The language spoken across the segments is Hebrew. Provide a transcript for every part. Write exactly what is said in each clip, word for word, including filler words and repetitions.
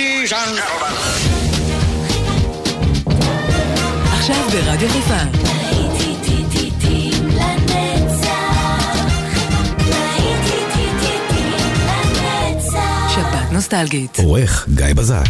שלי, ז'אן קרבן. עכשיו ברדיו חיפה. להיטים לנצח. להיטים לנצח. שבת נוסטלגית. עורך גיא בזק.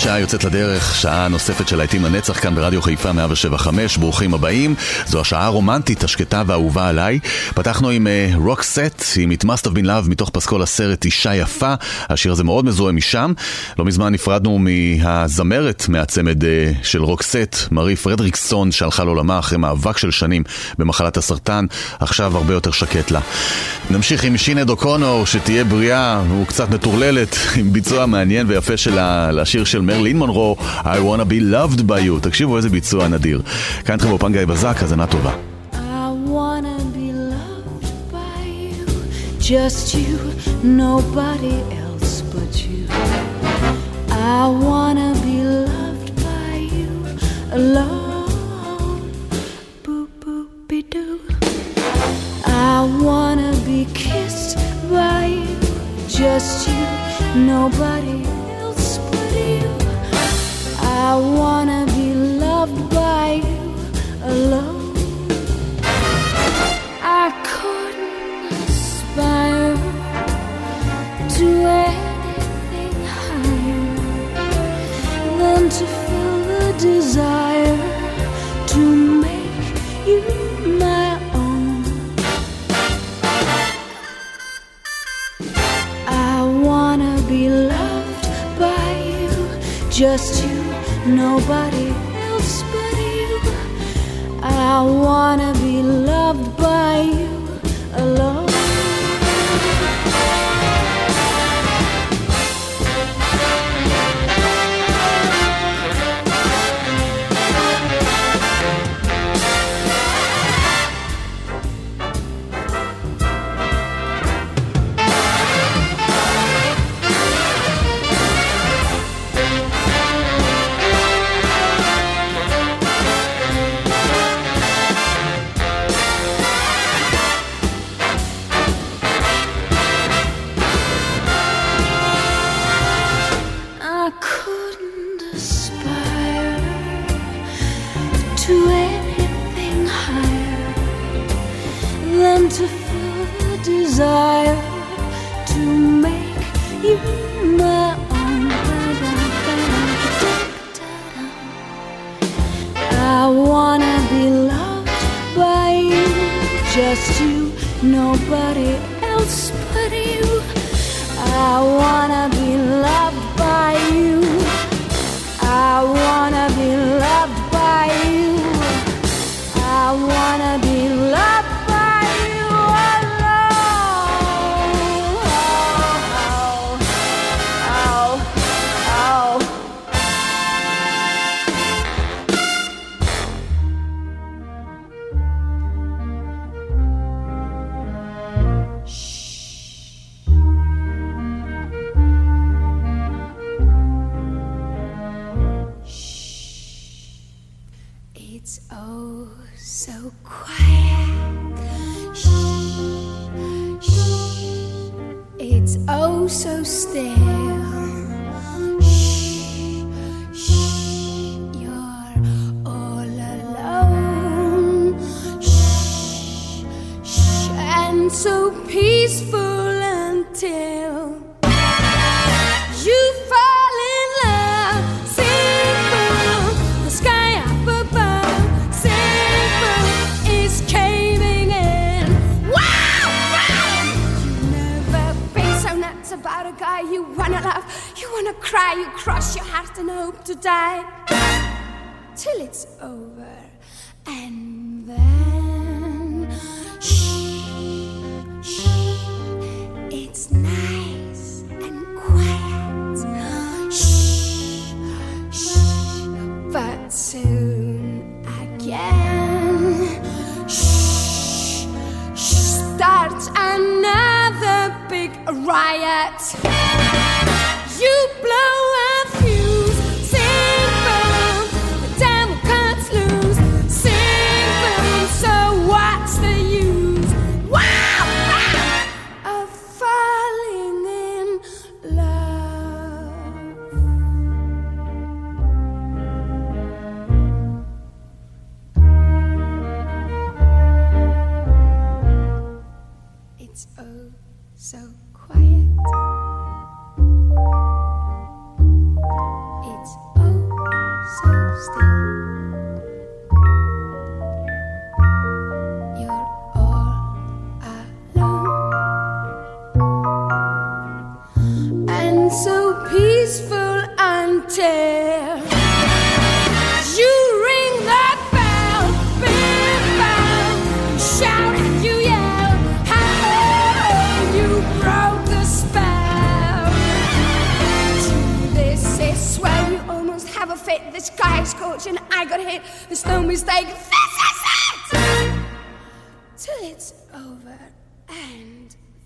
שעה יוצאת לדרך, שעה נוספת של להיטים לנצח כאן ברדיו חיפה מאה שבע חמש. ברוכים הבאים, זו השעה הרומנטית השקטה והאהובה עליי. פתחנו עם רוקסט, עם It Must Have Been Love, מתוך פסקול הסרט אישה יפה. השיר הזה מאוד מזוהה משם. לא מזמן נפרדנו מהזמרת מהצמד של רוקסט, מארי פרדריקסון, שהלכה לעולמה אחרי מאבק של שנים במחלת הסרטן. עכשיו הרבה יותר שקט לה. נמשיך עם שינדו קונור, שתהיה בריאה וקצת מטורללת, עם ביצוע מעניין ויפה של השיר של מרלין מונרו, I wanna be loved by you. תקשיבו איזה ביצוע נדיר. כאן אתכם בפן גיא בזק, הזנה טובה. I wanna be loved by you. Just you, nobody else but you. I wanna be loved by you alone. Boop boop be doo. I wanna be kissed by you. Just you, nobody else but you. I wanna be loved by you alone. I couldn't aspire to anything higher than to feel the desire to make you my own. I wanna be loved by you, just you, nobody else but you. I wanna be loved by you alone.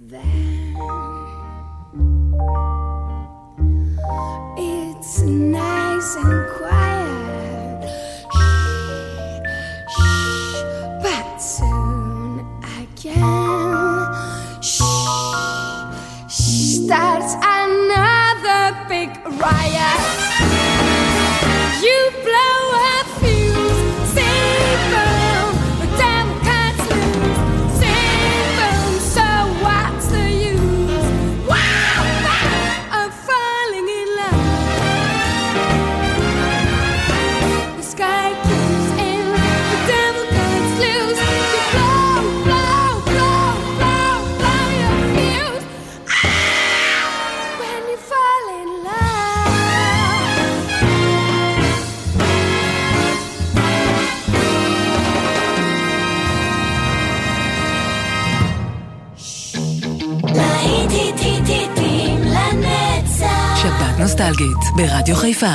Then it's nice and quiet, shh, shh, but soon again, shh, shh, starts another big riot. You blow a fuse, save us. נוסטלגית ברדיו חיפה.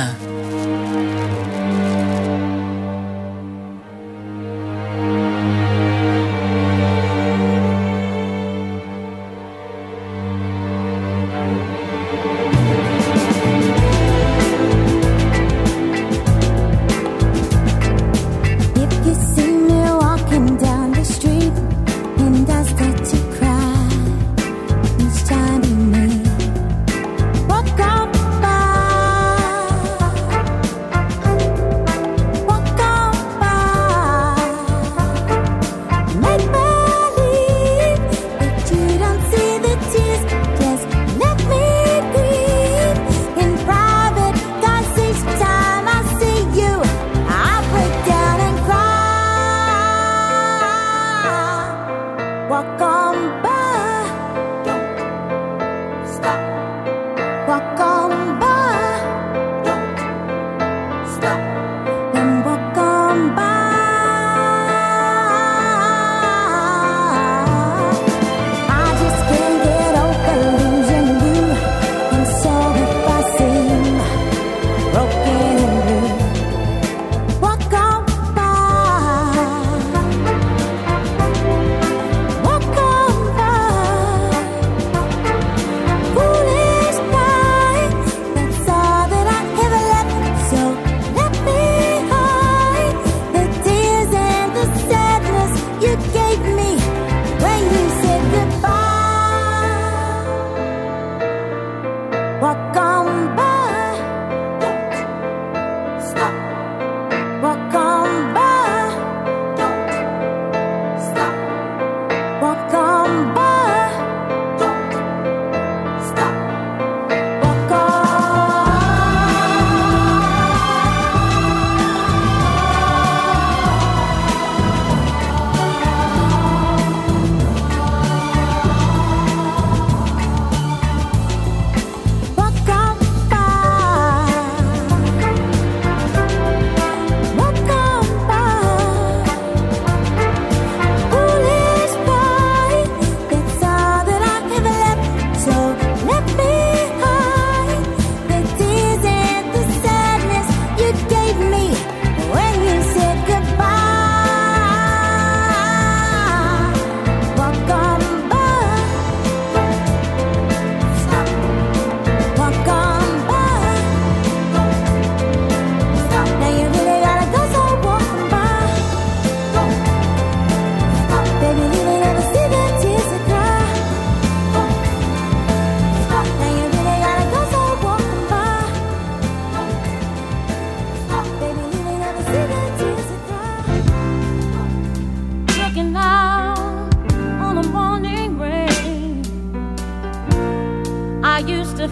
You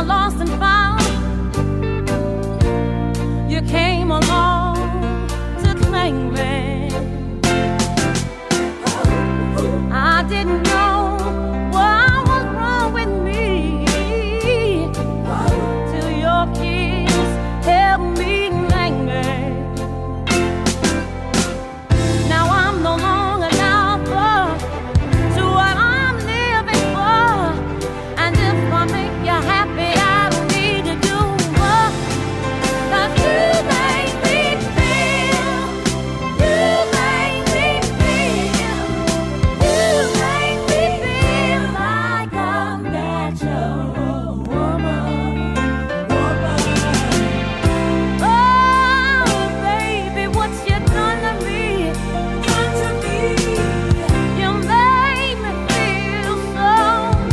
a lost and found. You came along to claim me. I didn't know what was wrong with me till your kiss held me langly. Now I'm no longer down for to what I'm living for, and if I make you happy, I don't need to do more. 'Cause you make me feel, you make me feel, you make me feel like a natural woman. Oh, baby, what you done to me? Done to me. You made me feel so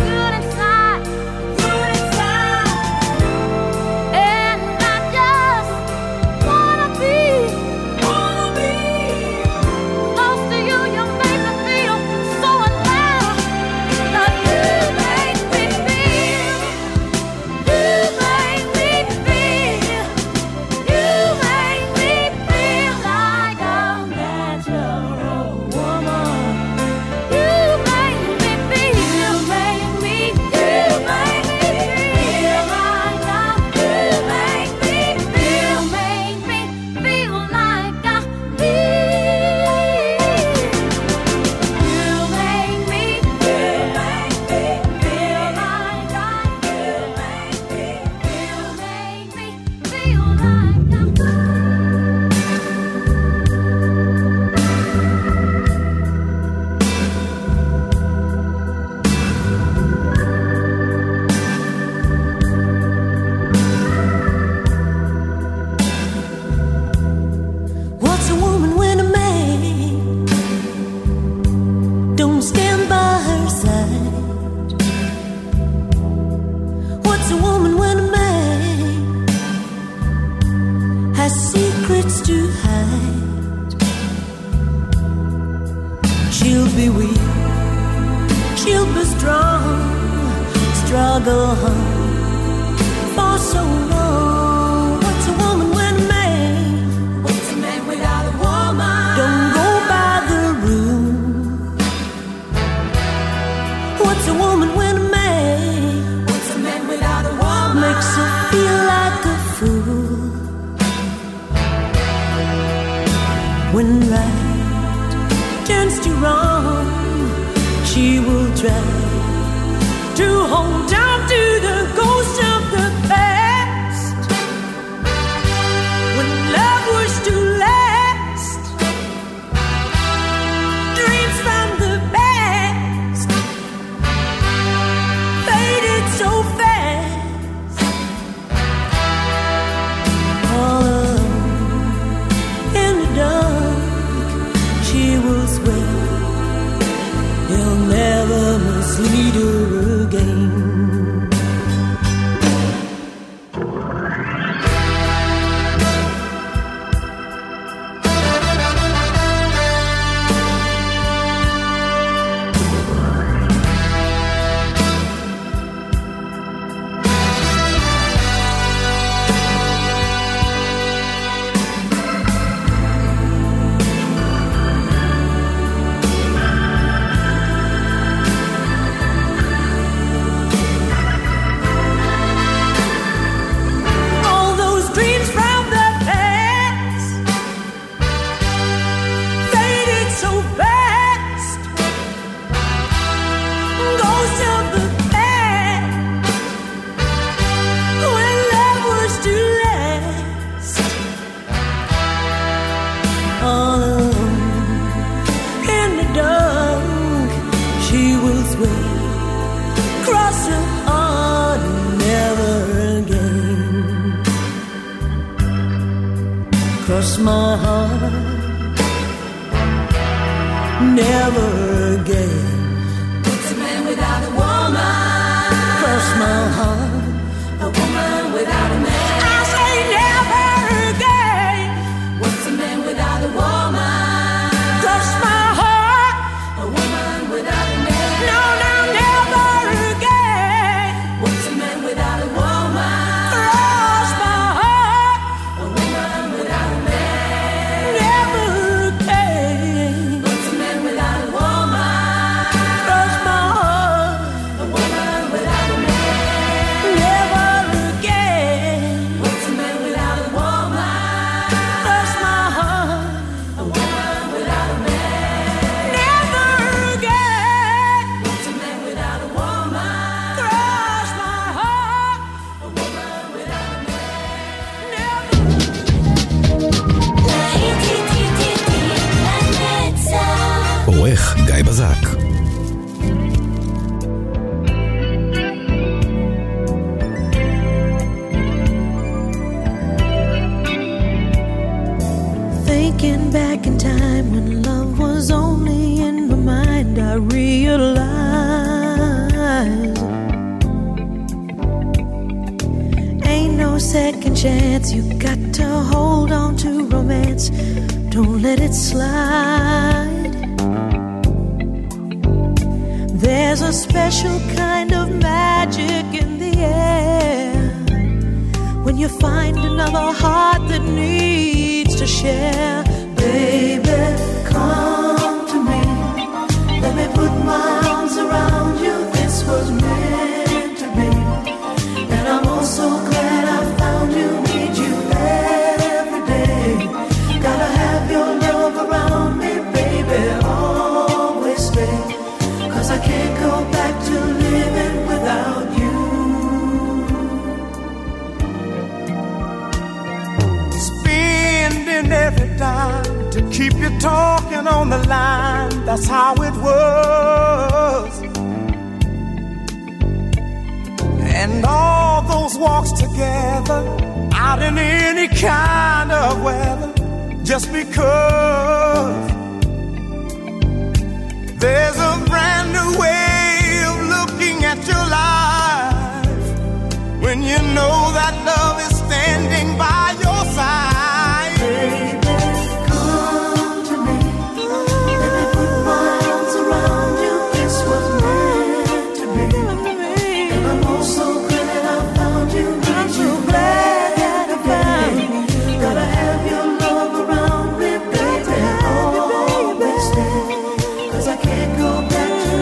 good inside, good inside, and I just wanna be, wanna be close to you. You made me feel so alive. That you made me feel, you made me feel, you made me feel like a natural woman. You made me feel, you made me, you made me feel like I, you made me feel, made me feel like I feel. You made me feel, made me feel like I feel, made me feel, made me feel like I. What's a woman when a man don't stand by her side? What's a woman when a man has secrets to hide? She'll be weak, she'll be strong, struggle for so long. What's a woman when a man What's a man without a woman? don't go by the rules? What's a woman when a man What's a man without a woman? makes her feel like a fool? When right turns to wrong, she will try to hold on to the ghost of the past. When love was to last, dreams from the past faded so fast. All alone in the dark, she will swear he'll never mislead her again. All those dreams from the past faded so fast. Ghosts of the past, when love was to last. All alone in the dark, she will sway, cross her heart, never again. Cross my heart, never again. What's a man without a woman? Cross my heart, A woman without a man. I say never again. What's a man without a woman? Cross my heart, A woman without a man. no, no, never again. What's a man without a woman? chance. You got to hold on to romance. Don't let it slide. There's a special kind of magic in the air when you find another heart that needs to share. Baby, come to me. Let me put my arms around you. This was meant to be. And I'm also glad I found you. Need you every day. Gotta have your love around me, baby. Always stay. 'Cause I can't go back to living without you. Spending every dime to keep you talking on the line, that's how it was. And all those walks together, out in any kind of weather, just because. There's a brand new way of looking at your life when you know that love is standing by your side. I can't go back to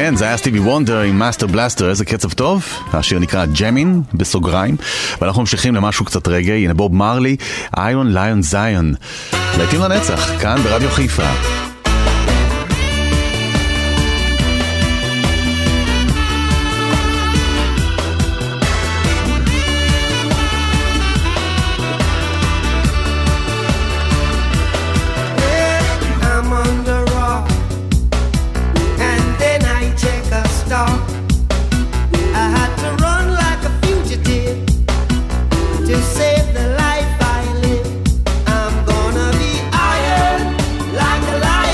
כן, זה היה סטיבי וונדר עם מאסטר בלאסטר, איזה קצב טוב. השיר נקרא ג'מין בסוגריים, ואנחנו ממשיכים למשהו קצת רגע. הנה בוב מרלי, איון ליון זיון, להיטים לנצח, כאן ברדיו חיפה. Life I live, I'm gonna be iron like a lion.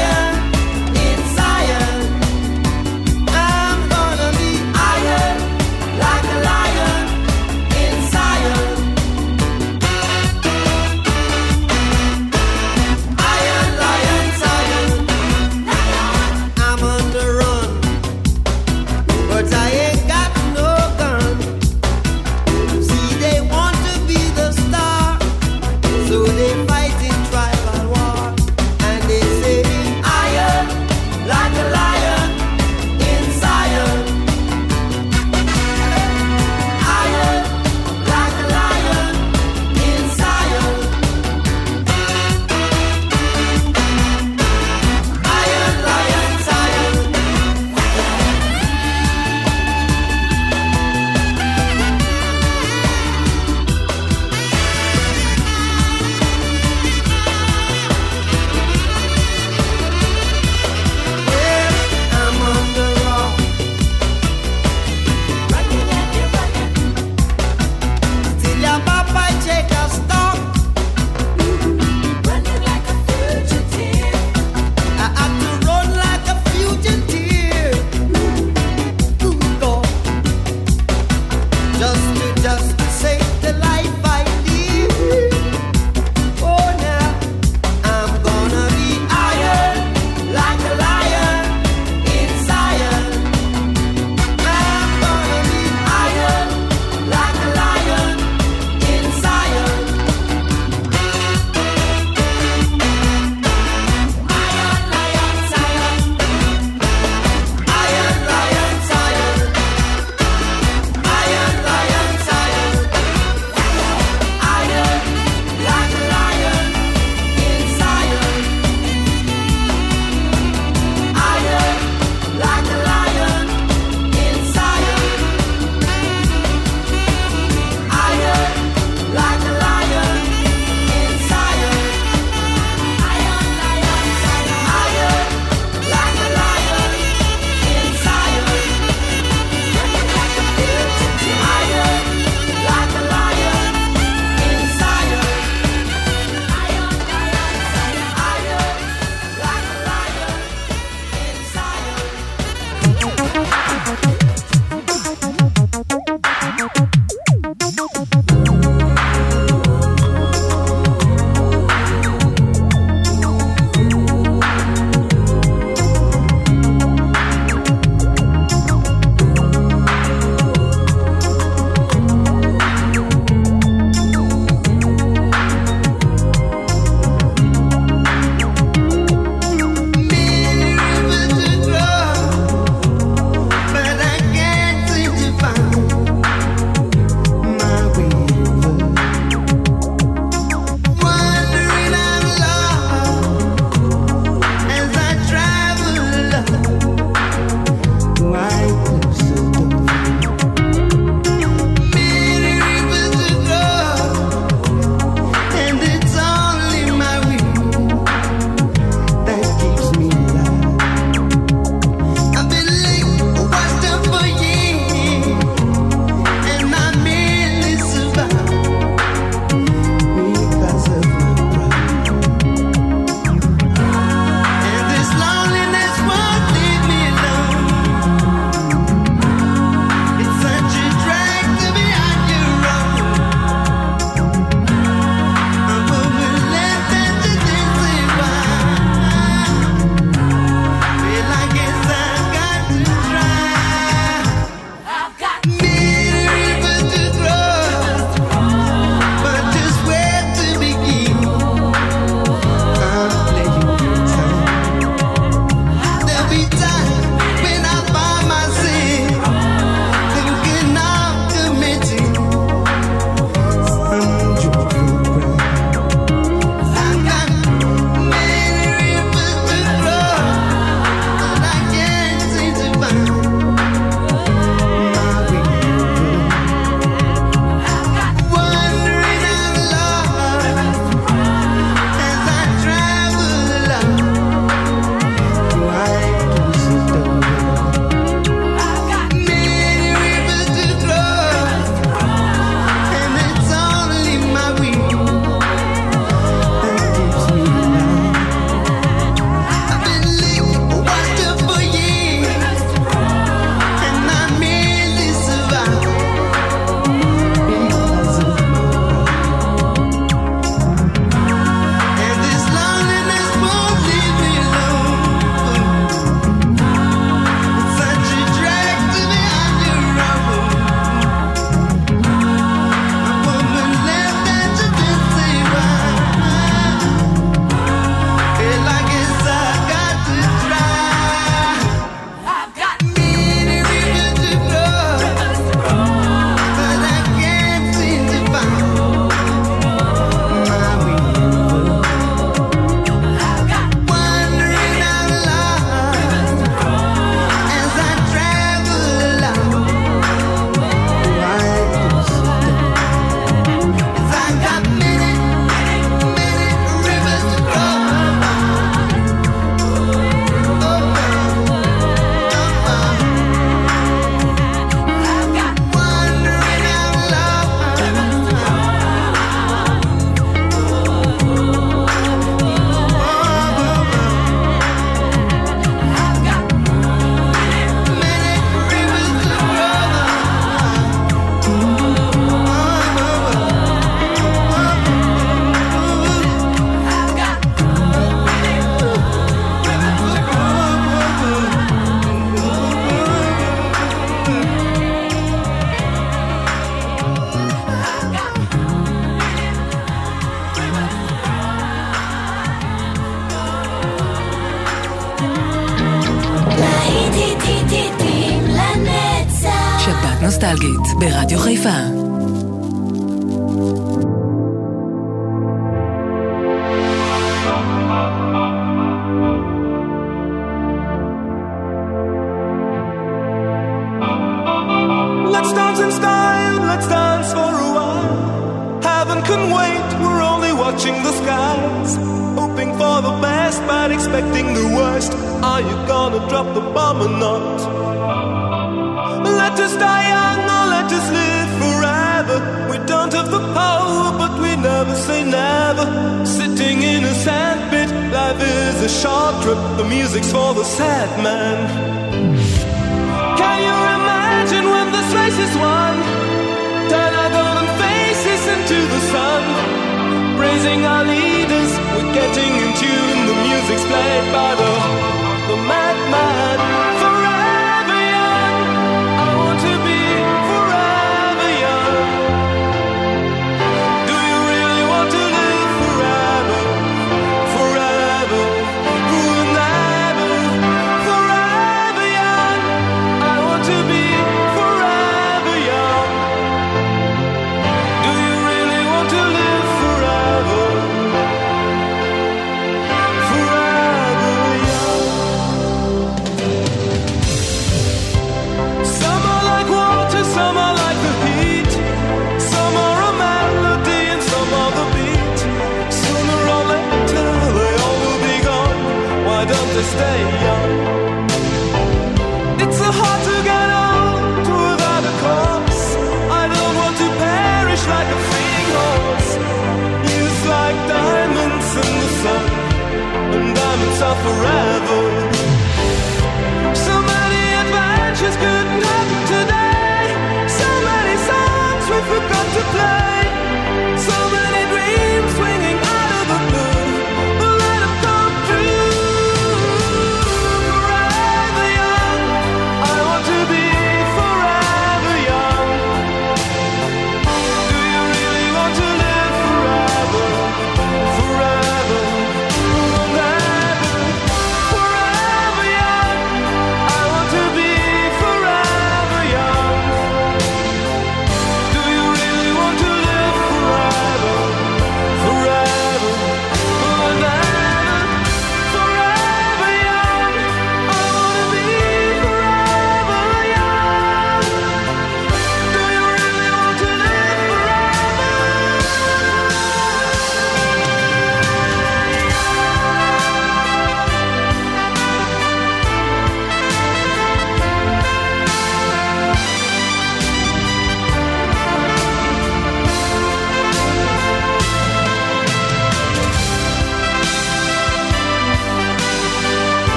נוסטלגית ברדיו חיפה.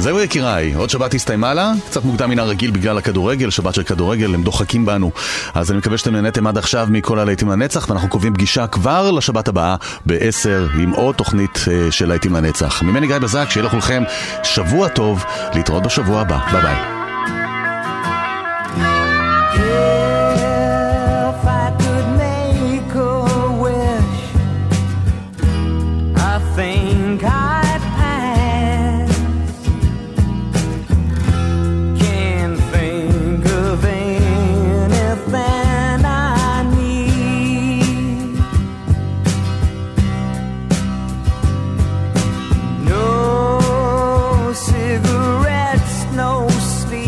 זהו יקיריי, עוד שבת הסתיימה לה, קצת מוקדם מן הרגיל בגלל הכדורגל, שבת של כדורגל, הם דוחקים בנו. אז אני מקווה שאתם נהנתם עד עכשיו מכל הלהיטים לנצח, ואנחנו קובעים פגישה כבר לשבת הבאה ב-עשר עם עוד תוכנית של להיטים לנצח. ממני גיא בזק, שיהיה לכולכם שבוע טוב, להתראות בשבוע הבא. ביי ביי. No sleep.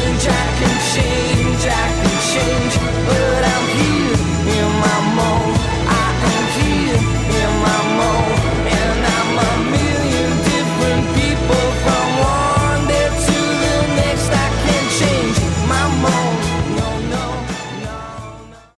change, I can change, I can change.